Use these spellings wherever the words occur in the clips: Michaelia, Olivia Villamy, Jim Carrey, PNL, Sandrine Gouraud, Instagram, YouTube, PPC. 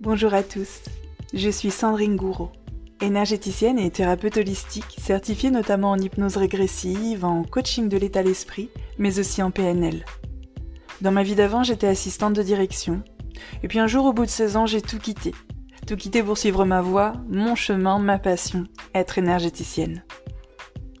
Bonjour à tous, je suis Sandrine Gouraud, énergéticienne et thérapeute holistique, certifiée notamment en hypnose régressive, en coaching de l'état d'esprit, mais aussi en PNL. Dans ma vie d'avant, j'étais assistante de direction, et puis un jour, au bout de 16 ans, j'ai tout quitté. Tout quitter pour suivre ma voie, mon chemin, ma passion, être énergéticienne.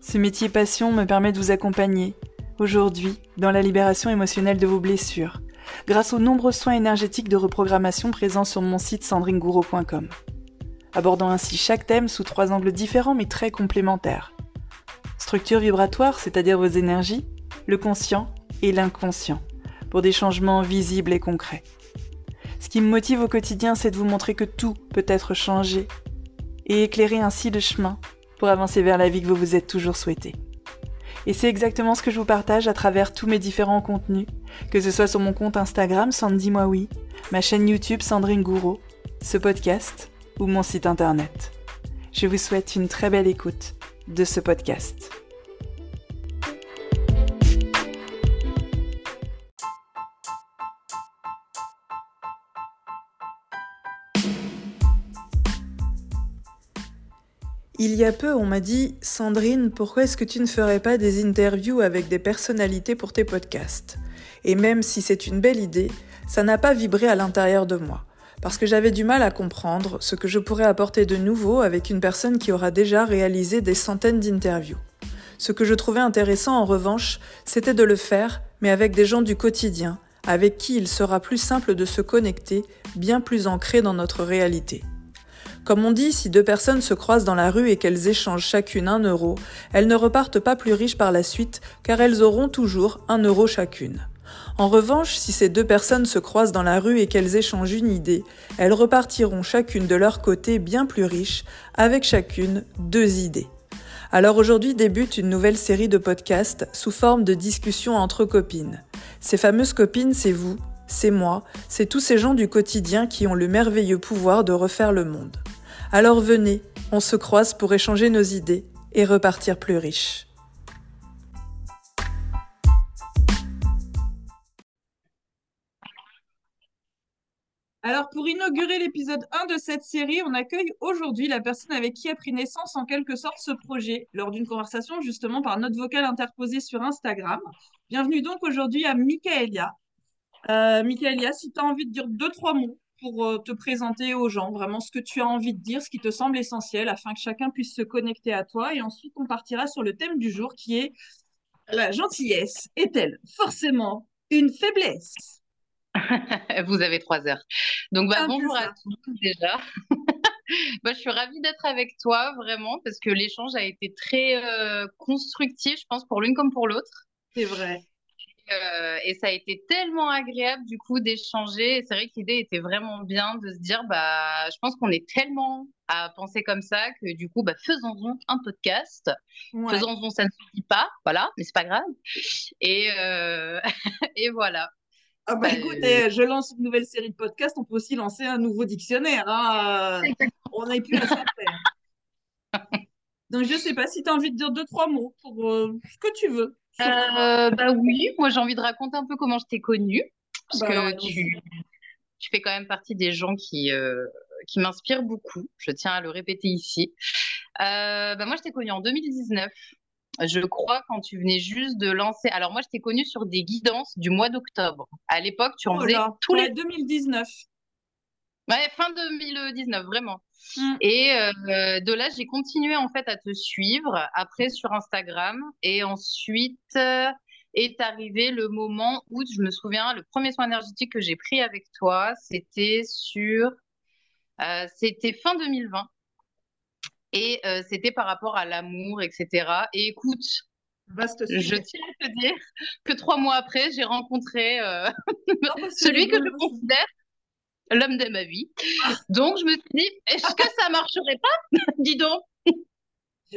Ce métier passion me permet de vous accompagner, aujourd'hui, dans la libération émotionnelle de vos blessures, grâce aux nombreux soins énergétiques de reprogrammation présents sur mon site sandrinegouraud.com, abordant ainsi chaque thème sous trois angles différents mais très complémentaires. Structure vibratoire, c'est-à-dire vos énergies, le conscient et l'inconscient, pour des changements visibles et concrets. Ce qui me motive au quotidien, c'est de vous montrer que tout peut être changé et éclairer ainsi le chemin pour avancer vers la vie que vous vous êtes toujours souhaitée. Et c'est exactement ce que je vous partage à travers tous mes différents contenus, que ce soit sur mon compte Instagram Sandy Moi Oui, ma chaîne YouTube Sandrine Gouraud, ce podcast ou mon site internet. Je vous souhaite une très belle écoute de ce podcast. Il y a peu, on m'a dit « Sandrine, pourquoi est-ce que tu ne ferais pas des interviews avec des personnalités pour tes podcasts ?» Et même si c'est une belle idée, ça n'a pas vibré à l'intérieur de moi, parce que j'avais du mal à comprendre ce que je pourrais apporter de nouveau avec une personne qui aura déjà réalisé des centaines d'interviews. Ce que je trouvais intéressant en revanche, c'était de le faire, mais avec des gens du quotidien, avec qui il sera plus simple de se connecter, bien plus ancré dans notre réalité. Comme on dit, si deux personnes se croisent dans la rue et qu'elles échangent chacune 1 euro, elles ne repartent pas plus riches par la suite car elles auront toujours 1 euro chacune. En revanche, si ces deux personnes se croisent dans la rue et qu'elles échangent une idée, elles repartiront chacune de leur côté bien plus riches avec chacune 2 idées. Alors aujourd'hui débute une nouvelle série de podcasts sous forme de discussions entre copines. Ces fameuses copines, c'est vous, c'est moi, c'est tous ces gens du quotidien qui ont le merveilleux pouvoir de refaire le monde. Alors venez, on se croise pour échanger nos idées et repartir plus riches. Alors pour inaugurer l'épisode 1 de cette série, on accueille aujourd'hui la personne avec qui a pris naissance en quelque sorte ce projet, lors d'une conversation justement par note vocale interposée sur Instagram. Bienvenue donc aujourd'hui à Michaelia. Michaelia, si tu as envie de dire 2-3 mots, pour te présenter aux gens, vraiment ce que tu as envie de dire, ce qui te semble essentiel, afin que chacun puisse se connecter à toi. Et ensuite, on partira sur le thème du jour qui est « La gentillesse est-elle forcément une faiblesse ?» Vous avez 3 heures. Donc, bonjour à tous déjà. Je suis ravie d'être avec toi, vraiment, parce que l'échange a été très constructif, je pense, pour l'une comme pour l'autre. C'est vrai. Et ça a été tellement agréable du coup d'échanger, et c'est vrai que l'idée était vraiment bien de se dire je pense qu'on est tellement à penser comme ça que du coup faisons-en un podcast, ouais. Faisons-en, ça ne se dit pas, voilà, mais c'est pas grave et voilà. Ah écoutez, je lance une nouvelle série de podcasts, on peut aussi lancer un nouveau dictionnaire, hein. On n'a plus à s'en faire. Donc je sais pas si tu as envie de dire 2-3 mots pour ce que tu veux. Oui, moi j'ai envie de raconter un peu comment je t'ai connue, parce que tu fais quand même partie des gens qui m'inspirent beaucoup, je tiens à le répéter ici. Moi je t'ai connue en 2019, je crois, quand tu venais juste de lancer. Alors moi je t'ai connue sur des guidances du mois d'octobre, à l'époque tu en faisais tous les... 2019. Ouais, fin 2019, vraiment. Et de là, j'ai continué en fait à te suivre, après sur Instagram. Et ensuite est arrivé le moment où, je me souviens, le premier soin énergétique que j'ai pris avec toi, c'était fin 2020. Et c'était par rapport à l'amour, etc. Et écoute, je tiens à te dire que 3 mois après, j'ai rencontré celui que je considère l'homme de ma vie. Donc, je me suis dit, est-ce que ça ne marcherait pas? Dis donc.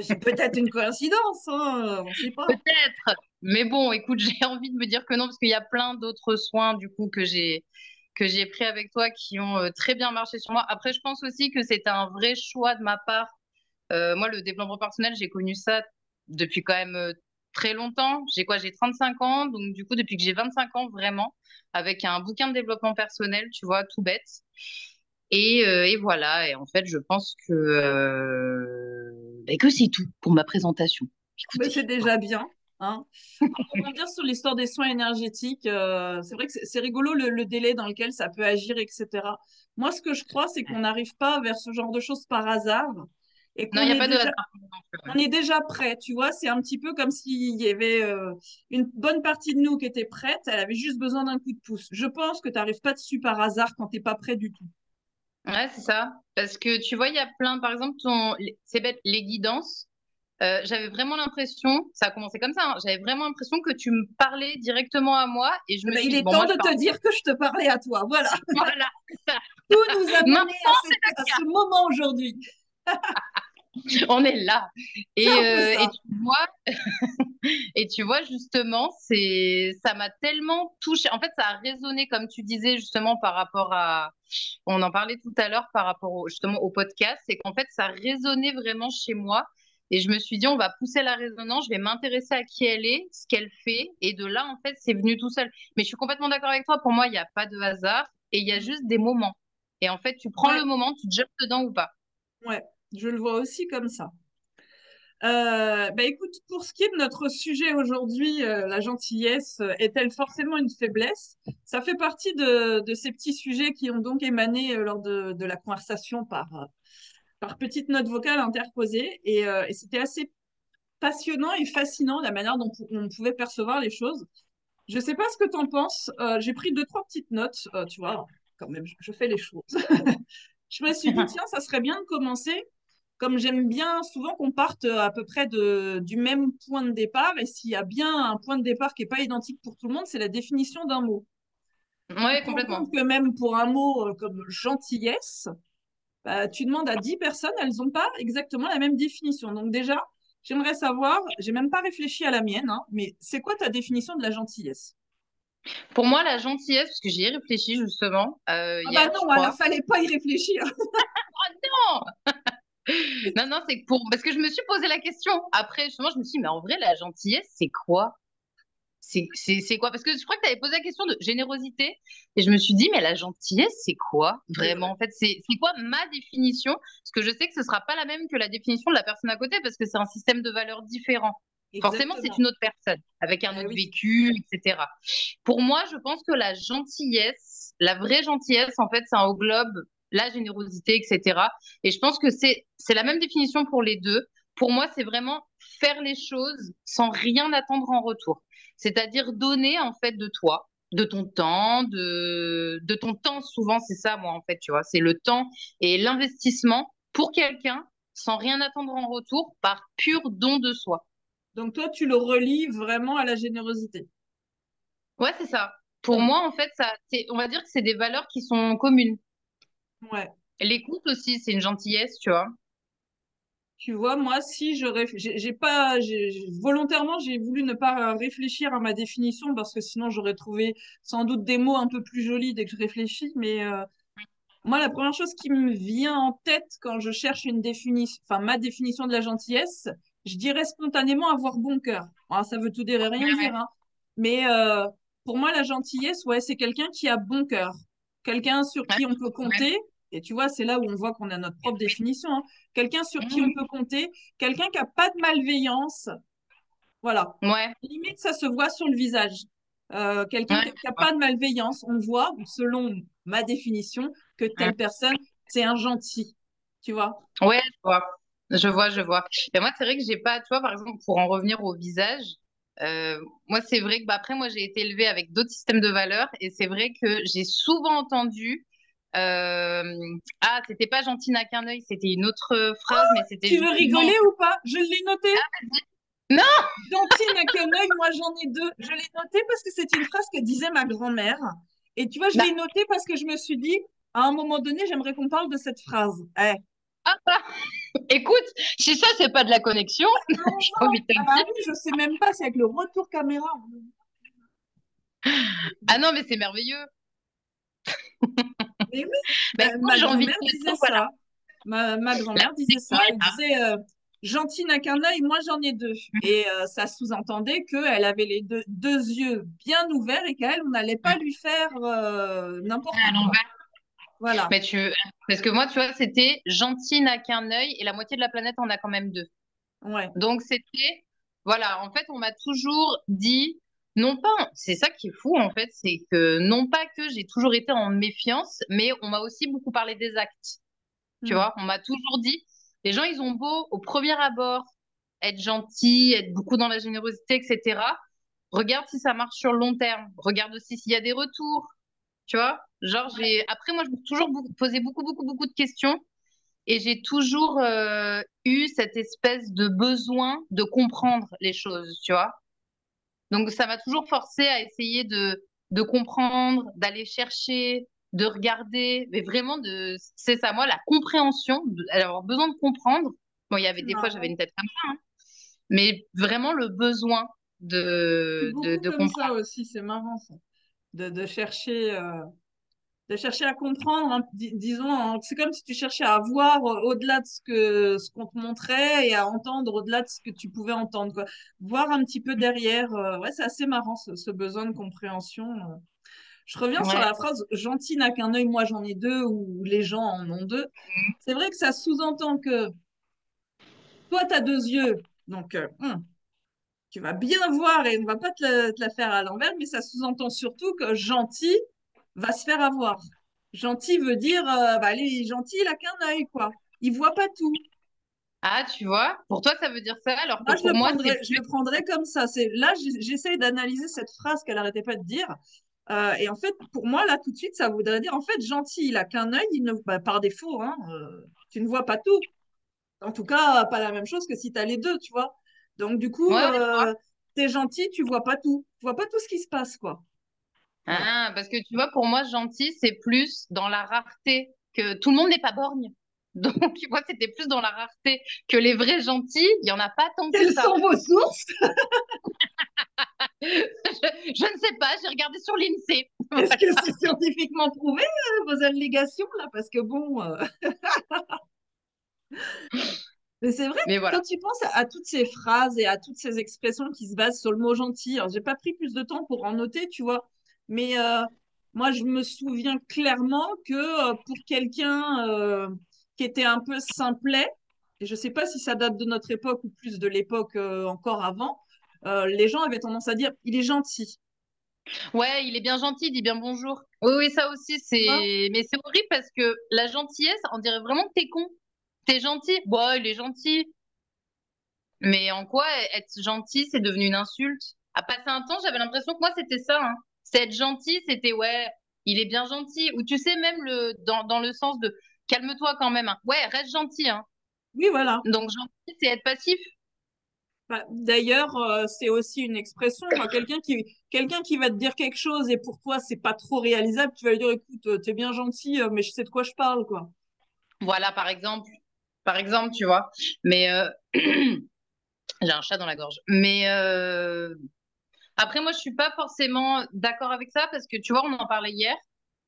C'est peut-être une coïncidence, hein, on ne sait pas. Peut-être. Mais bon, écoute, j'ai envie de me dire que non, parce qu'il y a plein d'autres soins, du coup, que j'ai pris avec toi qui ont très bien marché sur moi. Après, je pense aussi que c'est un vrai choix de ma part. Moi, le développement personnel, j'ai connu ça depuis quand même très longtemps. J'ai 35 ans, donc du coup, depuis que j'ai 25 ans, vraiment, avec un bouquin de développement personnel, tu vois, tout bête. Et voilà. Et en fait, je pense que c'est tout pour ma présentation. Écoutez, c'est déjà bien. Hein. On va dire sur l'histoire des soins énergétiques, c'est vrai que c'est rigolo le délai dans lequel ça peut agir, etc. Moi, ce que je crois, c'est qu'on n'arrive pas vers ce genre de choses par hasard. Et non, il n'y a pas de hasard. On est déjà prêt, tu vois. C'est un petit peu comme s'il y avait une bonne partie de nous qui était prête. Elle avait juste besoin d'un coup de pouce. Je pense que tu n'arrives pas dessus par hasard quand tu n'es pas prêt du tout. Ouais, c'est ça. Parce que tu vois, il y a plein, par exemple, c'est bête, les guidances. J'avais vraiment l'impression, ça a commencé comme ça, hein, j'avais vraiment l'impression que tu me parlais directement à moi et je me suis dit, il est temps de te dire que je te parlais à toi, voilà. Voilà. Tout nous a mené à ce moment aujourd'hui. On est là. Et tu vois, justement, ça m'a tellement touchée. En fait, ça a résonné, comme tu disais, justement, par rapport à... On en parlait tout à l'heure par rapport justement au podcast. C'est qu'en fait, ça résonnait vraiment chez moi. Et je me suis dit, on va pousser la résonance, je vais m'intéresser à qui elle est, ce qu'elle fait. Et de là, en fait, c'est venu tout seul. Mais je suis complètement d'accord avec toi. Pour moi, il n'y a pas de hasard. Et il y a juste des moments. Et en fait, tu prends le moment, tu te jettes dedans ou pas. Ouais, je le vois aussi comme ça. Écoute, pour ce qui est de notre sujet aujourd'hui, la gentillesse est-elle forcément une faiblesse? Ça fait partie de ces petits sujets qui ont donc émané lors de la conversation par petite note vocale interposée. Et c'était assez passionnant et fascinant la manière dont on pouvait percevoir les choses. Je ne sais pas ce que tu en penses. J'ai pris 2-3 petites notes. Tu vois, quand même, je fais les choses. Je me suis dit, tiens, ça serait bien de commencer. Comme j'aime bien souvent qu'on parte à peu près du même point de départ. Et s'il y a bien un point de départ qui n'est pas identique pour tout le monde, c'est la définition d'un mot. Oui, complètement. On pense que même pour un mot comme gentillesse, tu demandes à 10 personnes, elles n'ont pas exactement la même définition. Donc déjà, j'aimerais savoir, j'ai même pas réfléchi à la mienne, hein, mais c'est quoi ta définition de la gentillesse? Pour moi, la gentillesse, parce que j'y ai réfléchi justement. Alors fallait pas y réfléchir. Oh non. Non, c'est parce que je me suis posé la question. Après, justement, je me suis dit, mais en vrai, la gentillesse, c'est quoi? C'est quoi? Parce que je crois que tu avais posé la question de générosité et je me suis dit, mais la gentillesse, c'est quoi vraiment? En fait, c'est quoi ma définition? Parce que je sais que ce ne sera pas la même que la définition de la personne à côté parce que c'est un système de valeurs différent. Exactement. Forcément, c'est une autre personne avec un autre vécu, etc. Pour moi, je pense que la gentillesse, la vraie gentillesse, en fait, ça englobe la générosité, etc. Et je pense que c'est la même définition pour les deux. Pour moi, c'est vraiment faire les choses sans rien attendre en retour. C'est-à-dire donner, en fait, de toi, de ton temps, de ton temps. Souvent, c'est ça, moi, en fait, tu vois. C'est le temps et l'investissement pour quelqu'un sans rien attendre en retour par pur don de soi. Donc, toi, tu le relis vraiment à la générosité. Ouais, c'est ça. Pour moi, en fait, on va dire que c'est des valeurs qui sont communes. Ouais. L'écoute aussi, c'est une gentillesse, tu vois. Tu vois, moi, si je réfléchis, volontairement, j'ai voulu ne pas réfléchir à ma définition parce que sinon, j'aurais trouvé sans doute des mots un peu plus jolis dès que je réfléchis. Mais moi, la première chose qui me vient en tête quand je cherche une définition, enfin, ma définition de la gentillesse, je dirais spontanément avoir bon cœur. Alors, ça veut tout dire et rien dire, hein. Mais pour moi, la gentillesse, ouais, c'est quelqu'un qui a bon cœur, quelqu'un sur qui on peut compter. Et tu vois, c'est là où on voit qu'on a notre propre définition. Hein. Quelqu'un sur qui on peut compter, quelqu'un qui n'a pas de malveillance. Voilà. Ouais. Limite, ça se voit sur le visage. Quelqu'un qui n'a pas de malveillance. On voit, selon ma définition, que telle personne, c'est un gentil. Tu vois? Ouais, je vois. Je vois. Et moi, c'est vrai que j'ai pas, tu vois, par exemple, pour en revenir au visage, moi, c'est vrai que, après, moi, j'ai été élevée avec d'autres systèmes de valeurs. Et c'est vrai que j'ai souvent entendu. C'était pas gentil n'a qu'un œil, c'était une autre phrase, mais c'était. Tu veux rigoler ou pas? Je l'ai noté. Non. Gentil n'a qu'un œil, moi j'en ai 2. Je l'ai noté parce que c'est une phrase que disait ma grand-mère. Et tu vois, je l'ai noté parce que je me suis dit, à un moment donné, j'aimerais qu'on parle de cette phrase. Eh. Ah bah. Écoute, si ça c'est pas de la connexion. Je sais même pas, c'est avec le retour caméra. Ah non, mais c'est merveilleux. Mais oui, ma grand-mère disait ça. Ma grand-mère disait ça. Elle disait gentille n'a qu'un œil, moi j'en ai 2. Et ça sous-entendait qu'elle avait les deux yeux bien ouverts et qu'elle, on n'allait pas lui faire n'importe quoi. Voilà. Mais parce que moi, tu vois, c'était gentil n'a qu'un œil et la moitié de la planète en a quand même deux. Ouais. Donc, c'était… Voilà, en fait, on m'a toujours dit… Non pas, c'est ça qui est fou en fait, c'est que non pas que j'ai toujours été en méfiance, mais on m'a aussi beaucoup parlé des actes, tu vois, on m'a toujours dit, les gens ils ont beau au premier abord être gentils, être beaucoup dans la générosité, etc. Regarde si ça marche sur le long terme, regarde aussi s'il y a des retours, tu vois, genre j'ai, après moi je me suis toujours posé beaucoup de questions et j'ai toujours eu cette espèce de besoin de comprendre les choses, tu vois. Donc, ça m'a toujours forcée à essayer de comprendre, d'aller chercher, de regarder. Mais vraiment, c'est ça, moi, la compréhension, d'avoir besoin de comprendre. Bon, il y avait des fois, j'avais une tête comme ça. Hein, mais vraiment, le besoin de comprendre. C'est ça aussi, c'est marrant, ça. De chercher à comprendre, hein, disons. Hein, c'est comme si tu cherchais à voir au-delà de ce qu'on te montrait et à entendre au-delà de ce que tu pouvais entendre, quoi. Voir un petit peu derrière. Ouais, c'est assez marrant, ce besoin de compréhension. Je reviens sur la phrase « gentil n'a qu'un œil, moi j'en ai deux » ou « les gens en ont deux ». C'est vrai que ça sous-entend que toi, tu as deux yeux, donc tu vas bien voir et on ne va pas te la faire à l'envers, mais ça sous-entend surtout que gentil va se faire avoir. Gentil veut dire, bah, les gentils, il n'a qu'un œil, quoi. Il ne voit pas tout. Ah, tu vois, pour toi, ça veut dire ça, alors que pour moi, je le prendrais comme ça. Là, j'essaye d'analyser cette phrase qu'elle n'arrêtait pas de dire. Et en fait, pour moi, là, tout de suite, ça voudrait dire, en fait, gentil, il n'a qu'un œil, bah, par défaut, hein, tu ne vois pas tout. En tout cas, pas la même chose que si tu as les deux, tu vois. Donc, du coup, tu es gentil, tu ne vois pas tout. Tu ne vois pas tout ce qui se passe, quoi. Ah, parce que tu vois, pour moi, gentil, c'est plus dans la rareté, que tout le monde n'est pas borgne. Donc, tu vois, c'était plus dans la rareté que les vrais gentils, il n'y en a pas tant que ça. Quelles sont vos sources? Je ne sais pas, j'ai regardé sur l'INSEE. Est-ce que c'est scientifiquement prouvé, vos allégations, là? Parce que bon… Mais c'est vrai, voilà. Quand tu penses à toutes ces phrases et à toutes ces expressions qui se basent sur le mot gentil, alors j'ai pas pris plus de temps pour en noter, tu vois. Mais moi, je me souviens clairement que pour quelqu'un qui était un peu simplet, et je ne sais pas si ça date de notre époque ou plus de l'époque encore avant, les gens avaient tendance à dire « il est gentil ». Ouais, il est bien gentil, il dit bien bonjour. Oui, oui, ça aussi, c'est… Ouais. Mais c'est horrible parce que la gentillesse, on dirait vraiment que t'es con. T'es gentil, bon, il est gentil. Mais en quoi être gentil, c'est devenu une insulte? À passer un temps, j'avais l'impression que moi, c'était ça, hein. C'est être gentil, c'était ouais, il est bien gentil. Ou tu sais, même dans le sens de calme-toi quand même. Hein. Ouais, reste gentil. Hein. Oui, voilà. Donc, gentil, c'est être passif. Bah, d'ailleurs, c'est aussi une expression. Quelqu'un qui va te dire quelque chose et pour toi, c'est pas trop réalisable, tu vas lui dire écoute, t'es bien gentil, mais je sais de quoi je parle, quoi. Voilà, par exemple, tu vois. Mais j'ai un chat dans la gorge. Mais. Après, moi, je ne suis pas forcément d'accord avec ça parce que, tu vois, on en parlait hier.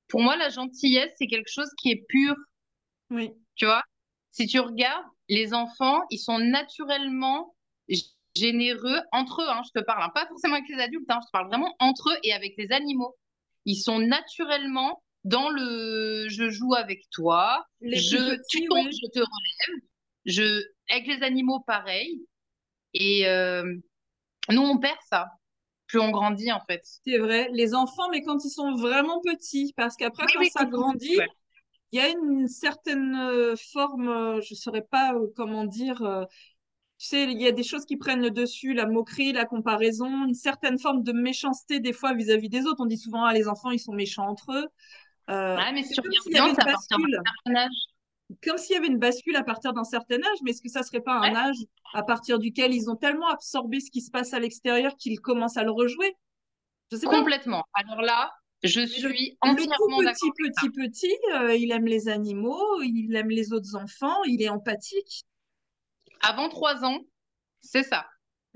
Pour moi, la gentillesse, c'est quelque chose qui est pur. Oui. Tu vois, si tu regardes, les enfants, ils sont naturellement généreux entre eux. Hein, je te parle, hein, pas forcément avec les adultes, hein, je te parle vraiment entre eux et avec les animaux. Ils sont naturellement dans le « je joue avec toi »,« tu tombes, je te relève ». Avec les animaux, pareil. Et nous, on perd ça. Plus on grandit, en fait. C'est vrai. Les enfants, mais quand ils sont vraiment petits, parce qu'après, quand ça grandit, il y a une certaine forme, je ne saurais pas comment dire, tu sais, il y a des choses qui prennent le dessus, la moquerie, la comparaison, une certaine forme de méchanceté, des fois, vis-à-vis des autres. On dit souvent, ah, les enfants, ils sont méchants entre eux. Ouais, mais c'est comme s'il y avait une bascule. Comme s'il y avait une bascule à partir d'un certain âge, mais est-ce que ça ne serait pas un âge à partir duquel ils ont tellement absorbé ce qui se passe à l'extérieur qu'ils commencent à le rejouer? Je sais complètement. Pas. Alors là, je suis entièrement d'accord. Le tout petit, il aime les animaux, il aime les autres enfants, il est empathique. Avant 3 ans, c'est ça.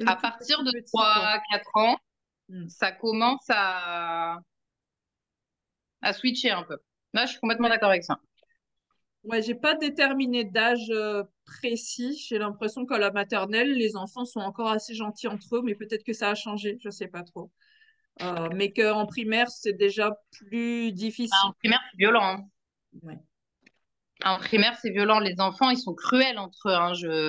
À partir de 3-4 ans, ça commence à switcher un peu. Là, je suis complètement d'accord avec ça. Ouais, j'ai pas déterminé d'âge précis. J'ai l'impression qu'à la maternelle, les enfants sont encore assez gentils entre eux, mais peut-être que ça a changé, je sais pas trop. Mais qu'en primaire, c'est déjà plus difficile. Ah, en primaire, c'est violent. Ouais. En primaire, c'est violent. Les enfants, ils sont cruels entre eux.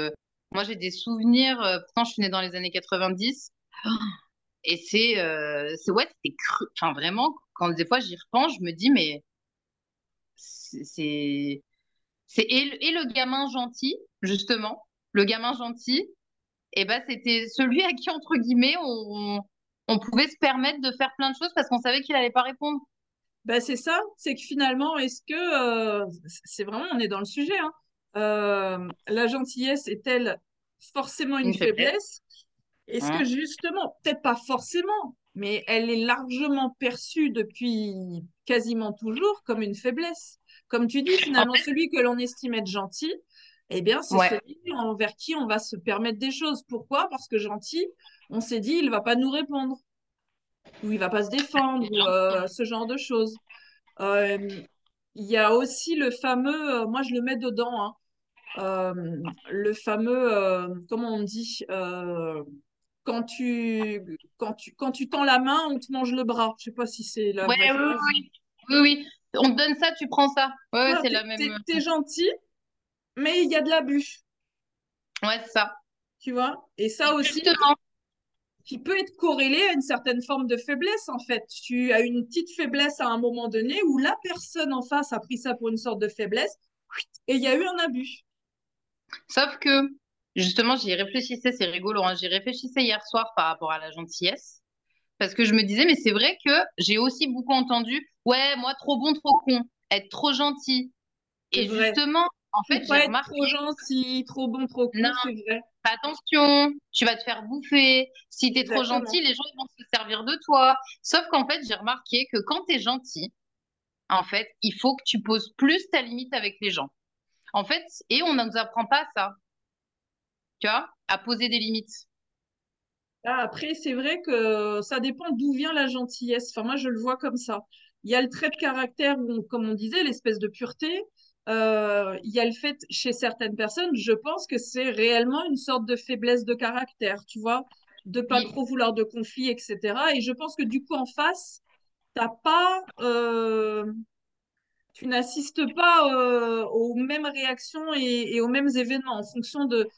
Hein. Moi, j'ai des souvenirs. Pourtant, je suis née dans les années 90. Et c'était cru. Enfin, vraiment, quand des fois, j'y repense, je me dis, mais le gamin gentil, justement. Le gamin gentil, eh ben, c'était celui à qui, entre guillemets, on pouvait se permettre de faire plein de choses parce qu'on savait qu'il n'allait pas répondre. Bah c'est ça, c'est que finalement, est-ce que... c'est vraiment, on est dans le sujet. Hein. La gentillesse est-elle forcément une faiblesse ? Est-ce que justement, peut-être pas forcément, mais elle est largement perçue depuis quasiment toujours comme une faiblesse. Comme tu dis, finalement, celui que l'on estime être gentil, eh bien, c'est celui envers qui on va se permettre des choses. Pourquoi ? Parce que gentil, on s'est dit, il ne va pas nous répondre. Où il va pas se défendre, ce genre de choses. Il y a aussi le fameux, moi je le mets dedans, hein, le fameux, comment on dit, quand tu tends la main, on te mange le bras. Je sais pas si c'est la vraie chose. Oui. On te donne ça, tu prends ça. Ouais, voilà, c'est la même. T'es gentil, mais il y a de l'abus. Ouais, c'est ça. Tu vois ? Et ça aussi. Justement. Qui peut être corrélé à une certaine forme de faiblesse, en fait. Tu as une petite faiblesse à un moment donné où la personne en face a pris ça pour une sorte de faiblesse et il y a eu un abus. Sauf que, justement, j'y réfléchissais, c'est rigolo, hein, j'y réfléchissais hier soir par rapport à la gentillesse parce que je me disais, mais c'est vrai que j'ai aussi beaucoup entendu « Ouais, moi, trop bon, trop con, être trop gentil. » Et justement, en fait, j'ai remarqué... Trop gentil, trop bon, trop con, c'est vrai. Attention, tu vas te faire bouffer. Si t'es trop gentil, les gens vont se servir de toi. Sauf qu'en fait, j'ai remarqué que quand t'es gentil, en fait, il faut que tu poses plus ta limite avec les gens. En fait, et on ne nous apprend pas ça, tu vois, à poser des limites. Après, c'est vrai que ça dépend d'où vient la gentillesse. Enfin, moi, je le vois comme ça. Il y a le trait de caractère, où, comme on disait, l'espèce de pureté. Il y a le fait, chez certaines personnes, je pense que c'est réellement une sorte de faiblesse de caractère, tu vois, de pas trop vouloir de conflit, etc. Et je pense que du coup, en face, tu n'assistes pas aux mêmes réactions et aux mêmes événements en fonction de…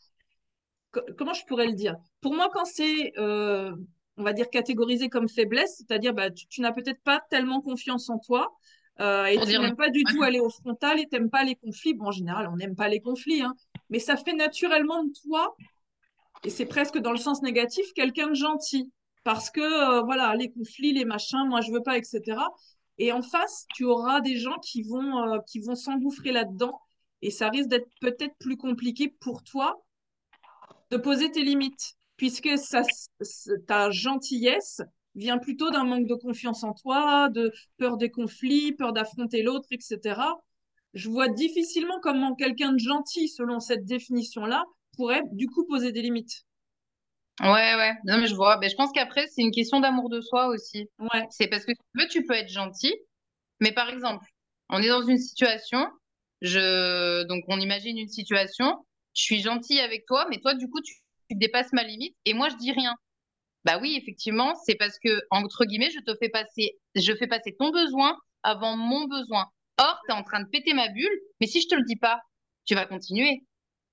Comment je pourrais le dire ? Pour moi, quand c'est, on va dire, catégorisé comme faiblesse, c'est-à-dire bah, tu n'as peut-être pas tellement confiance en toi, et tu n'aimes pas du tout aller au frontal et tu n'aimes pas les conflits. Bon, en général, on n'aime pas les conflits, hein, mais ça fait naturellement de toi, et c'est presque dans le sens négatif, quelqu'un de gentil. Parce que, voilà, les conflits, les machins, moi, je ne veux pas, etc. Et en face, tu auras des gens qui vont s'engouffrer là-dedans et ça risque d'être peut-être plus compliqué pour toi de poser tes limites, puisque ta gentillesse vient plutôt d'un manque de confiance en toi, de peur des conflits, peur d'affronter l'autre, etc. Je vois difficilement comment quelqu'un de gentil, selon cette définition-là, pourrait du coup poser des limites. Ouais. Non, mais je vois. Mais je pense qu'après, c'est une question d'amour de soi aussi. Ouais. C'est parce que tu peux être gentil, mais par exemple, on est dans une situation, donc on imagine une situation, je suis gentille avec toi, mais toi, du coup, tu dépasses ma limite et moi, je dis rien. Bah oui, effectivement, c'est parce que, entre guillemets, je fais passer ton besoin avant mon besoin. Or, tu es en train de péter ma bulle, mais si je te le dis pas, tu vas continuer.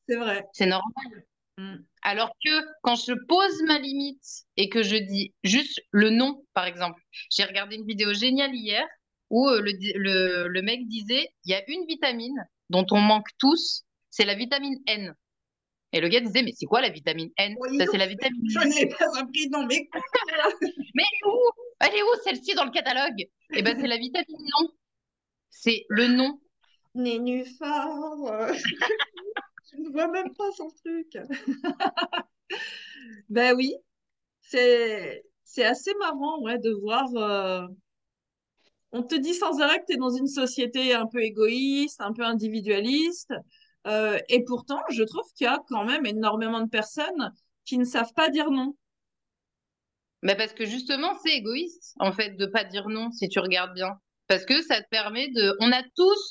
C'est vrai. C'est normal. Alors que quand je pose ma limite et que je dis juste le non, par exemple, j'ai regardé une vidéo géniale hier où le mec disait, il y a une vitamine dont on manque tous, c'est la vitamine N. Et le gars disait, mais c'est quoi la vitamine N ? Ça, c'est la vitamine N. Je ne l'ai pas appris, non, mais... mais elle est où celle-ci dans le catalogue ? Eh bien, c'est la vitamine non. C'est le nom. Nénuphar. Je ne vois même pas son truc. Ben oui, c'est assez marrant de voir... On te dit sans arrêt que tu es dans une société un peu égoïste, un peu individualiste... et pourtant, je trouve qu'il y a quand même énormément de personnes qui ne savent pas dire non. Bah parce que justement, c'est égoïste, en fait, de ne pas dire non, si tu regardes bien. Parce que ça te permet de...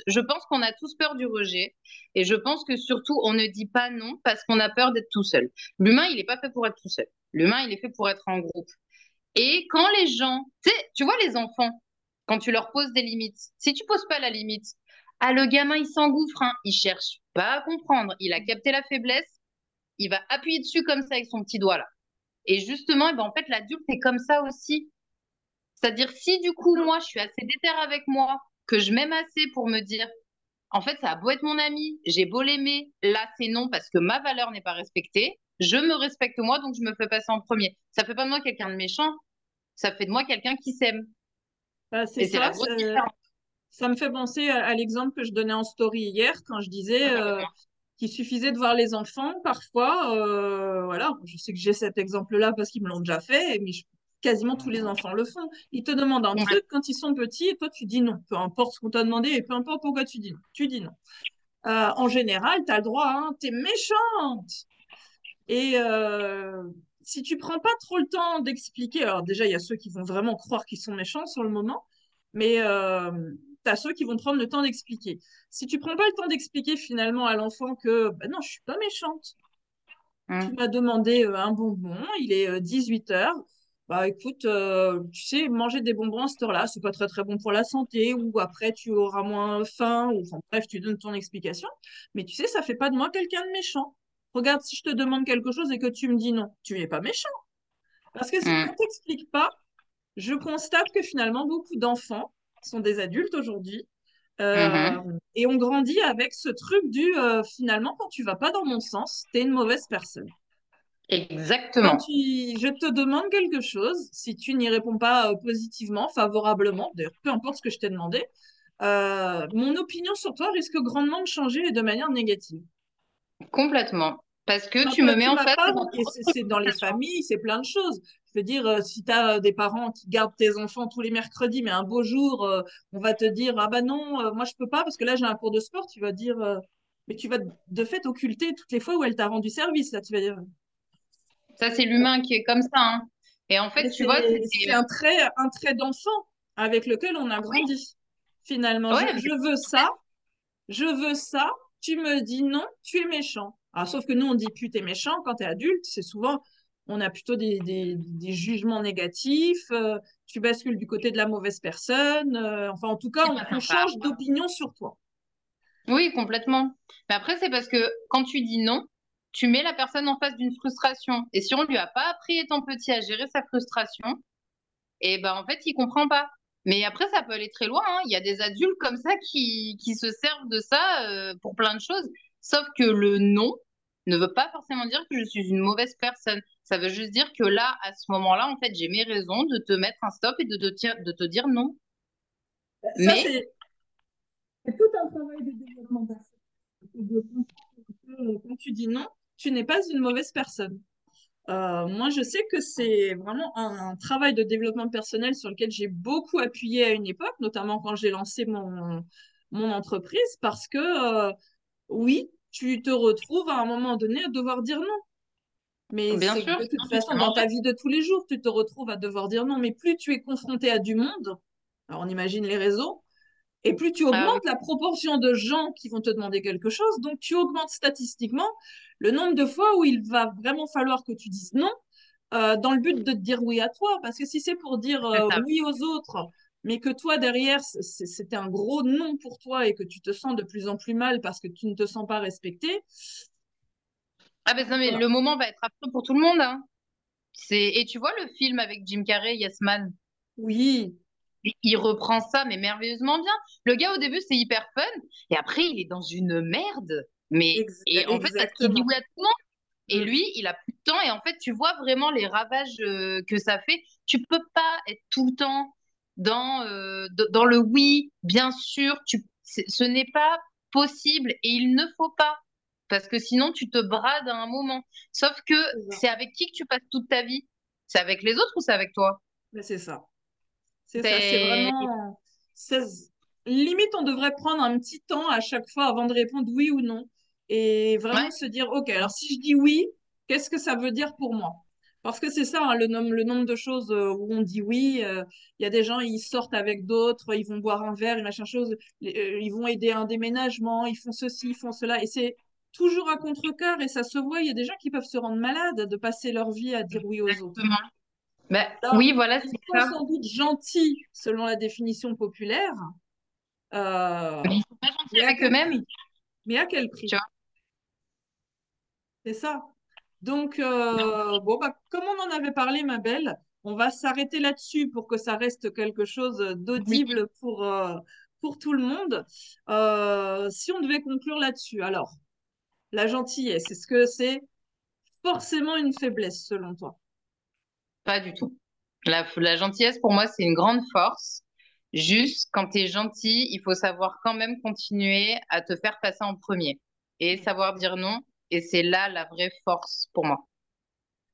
Je pense qu'on a tous peur du rejet. Et je pense que surtout, on ne dit pas non parce qu'on a peur d'être tout seul. L'humain, il n'est pas fait pour être tout seul. L'humain, il est fait pour être en groupe. Et quand les gens... Tu vois les enfants, quand tu leur poses des limites, si tu ne poses pas la limite... Ah, le gamin, il s'engouffre, hein. Il cherche pas à comprendre. Il a capté la faiblesse. Il va appuyer dessus comme ça avec son petit doigt là. Et justement, eh ben, en fait, l'adulte est comme ça aussi. C'est-à-dire, si du coup, moi, je suis assez déterre avec moi, que je m'aime assez pour me dire, en fait, ça a beau être mon ami, j'ai beau l'aimer, là, c'est non parce que ma valeur n'est pas respectée. Je me respecte moi, donc je me fais passer en premier. Ça fait pas de moi quelqu'un de méchant. Ça fait de moi quelqu'un qui s'aime. Bah, c'est ça, la grosse différence. Ça me fait penser à l'exemple que je donnais en story hier quand je disais qu'il suffisait de voir les enfants parfois. Voilà, je sais que j'ai cet exemple-là parce qu'ils me l'ont déjà fait, mais quasiment tous les enfants le font. Ils te demandent un truc quand ils sont petits et toi, tu dis non. Peu importe ce qu'on t'a demandé et peu importe pourquoi tu dis non. Tu dis non. En général, tu as le droit, hein, t'es méchante. Et si tu prends pas trop le temps d'expliquer, alors déjà, il y a ceux qui vont vraiment croire qu'ils sont méchants sur le moment, mais... à ceux qui vont prendre le temps d'expliquer. Si tu prends pas le temps d'expliquer finalement à l'enfant que bah non, je suis pas méchante. Tu m'as demandé un bonbon, il est 18h. Bah écoute, tu sais, manger des bonbons à cette heure-là, c'est pas très très bon pour la santé, ou après tu auras moins faim, ou enfin, bref, tu donnes ton explication. Mais tu sais, ça fait pas de moi quelqu'un de méchant. Regarde, si je te demande quelque chose et que tu me dis non, tu n'es pas méchant. Parce que si on t'explique pas, je constate que finalement beaucoup d'enfants sont des adultes aujourd'hui et on grandit avec ce truc du finalement quand tu vas pas dans mon sens t'es une mauvaise personne. Exactement. Quand je te demande quelque chose, si tu n'y réponds pas positivement, favorablement, d'ailleurs peu importe ce que je t'ai demandé, mon opinion sur toi risque grandement de changer et de manière négative. Complètement. Parce que non, tu me mets en face. C'est dans les familles, c'est plein de choses. Je veux dire, si tu as des parents qui gardent tes enfants tous les mercredis, mais un beau jour, on va te dire « Ah ben non, moi je peux pas parce que là j'ai un cours de sport », tu vas dire mais tu vas de fait occulter toutes les fois où elle t'a rendu service. Là, tu vas dire... Ça, c'est l'humain qui est comme ça. Hein. Et en fait, mais tu vois… C'est un trait d'enfant avec lequel on a grandi, finalement. Ouais, je veux ça, je veux ça, tu me dis non, tu es méchant. Alors, sauf que nous, on dit « t'es méchant » quand t'es adulte, c'est souvent… On a plutôt des jugements négatifs, tu bascules du côté de la mauvaise personne. Enfin, en tout cas, on change d'opinion sur toi. Oui, complètement. Mais après, c'est parce que quand tu dis non, tu mets la personne en face d'une frustration. Et si on ne lui a pas appris étant petit à gérer sa frustration, et ben, en fait, il ne comprend pas. Mais après, ça peut aller très loin. Hein. Il y a des adultes comme ça qui se servent de ça pour plein de choses. Sauf que le non ne veut pas forcément dire que je suis une mauvaise personne. Ça veut juste dire que là, à ce moment-là, en fait, j'ai mes raisons de te mettre un stop et de te dire non. Ça, c'est tout un travail de développement personnel. Quand tu dis non, tu n'es pas une mauvaise personne. Moi, je sais que c'est vraiment un travail de développement personnel sur lequel j'ai beaucoup appuyé à une époque, notamment quand j'ai lancé mon entreprise, parce que, oui, tu te retrouves à un moment donné à devoir dire non. Mais bien sûr, de toute façon, dans ta vie de tous les jours, tu te retrouves à devoir dire non. Mais plus tu es confronté à du monde, alors on imagine les réseaux, et plus tu augmentes la proportion de gens qui vont te demander quelque chose, donc tu augmentes statistiquement le nombre de fois où il va vraiment falloir que tu dises non, dans le but de te dire oui à toi. Parce que si c'est pour dire oui aux autres, mais que toi, derrière, c'était un gros non pour toi et que tu te sens de plus en plus mal parce que tu ne te sens pas respecté, ah ben non, mais le moment va être affreux pour tout le monde. Hein. Et tu vois le film avec Jim Carrey, Yes Man? Oui. Il reprend ça, mais merveilleusement bien. Le gars, au début, c'est hyper fun. Et après, il est dans une merde. Mais et en fait, parce qu'il dit oui à tout le monde. Et lui, il a plus de temps. Et en fait, tu vois vraiment les ravages que ça fait. Tu peux pas être tout le temps dans le oui, bien sûr. Ce n'est pas possible et il ne faut pas. Parce que sinon, tu te brades à un moment. Sauf que c'est avec qui que tu passes toute ta vie? C'est avec les autres ou c'est avec toi? C'est ça. C'est ça, c'est vraiment… Limite, on devrait prendre un petit temps à chaque fois avant de répondre oui ou non. Et vraiment se dire, OK, alors si je dis oui, qu'est-ce que ça veut dire pour moi? Parce que c'est ça, hein, le nombre de choses où on dit oui. Il y a des gens, ils sortent avec d'autres, ils vont boire un verre, machin chose, ils vont aider à un déménagement, ils font ceci, ils font cela. Et c'est… toujours à contre-cœur et ça se voit, il y a des gens qui peuvent se rendre malades de passer leur vie à dire oui aux autres. Bah, alors, oui, voilà, c'est ça. Ils sont sans doute gentils, selon la définition populaire, Ils ne sont pas gentils avec eux-mêmes. Mais à quel prix? C'est ça. Donc, bon, bah, comme on en avait parlé, ma belle, on va s'arrêter là-dessus pour que ça reste quelque chose d'audible pour tout le monde. Si on devait conclure là-dessus, alors, la gentillesse, est-ce que c'est forcément une faiblesse selon toi? Pas du tout. La gentillesse, pour moi, c'est une grande force. Juste, quand tu es gentil, il faut savoir quand même continuer à te faire passer en premier et savoir dire non. Et c'est là la vraie force pour moi.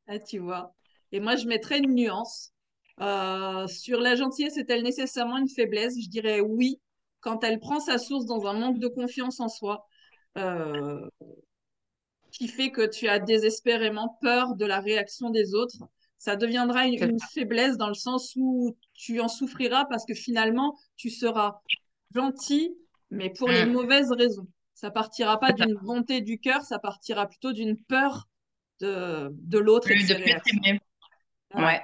Ah, tu vois. Et moi, je mettrais une nuance. Sur la gentillesse, est-elle nécessairement une faiblesse? Je dirais oui, quand elle prend sa source dans un manque de confiance en soi, qui fait que tu as désespérément peur de la réaction des autres. Ça deviendra une faiblesse dans le sens où tu en souffriras parce que finalement, tu seras gentil, mais pour les mauvaises raisons. Ça partira pas d'une bonté du cœur, ça partira plutôt d'une peur de l'autre. Ouais.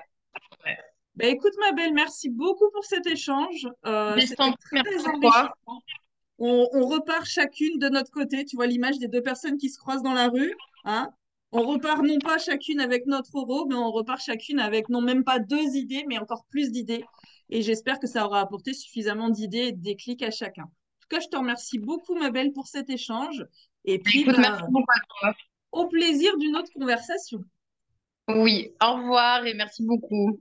Bah, écoute, ma belle, merci beaucoup pour cet échange. C'était très enrichissant. On repart chacune de notre côté. Tu vois l'image des deux personnes qui se croisent dans la rue, hein? On repart non pas chacune avec notre euro, mais on repart chacune avec non même pas deux idées, mais encore plus d'idées. Et j'espère que ça aura apporté suffisamment d'idées et de déclics à chacun. En tout cas, je te remercie beaucoup, ma belle, pour cet échange. Et puis, écoute, merci beaucoup à toi. Au plaisir d'une autre conversation. Oui, au revoir et merci beaucoup.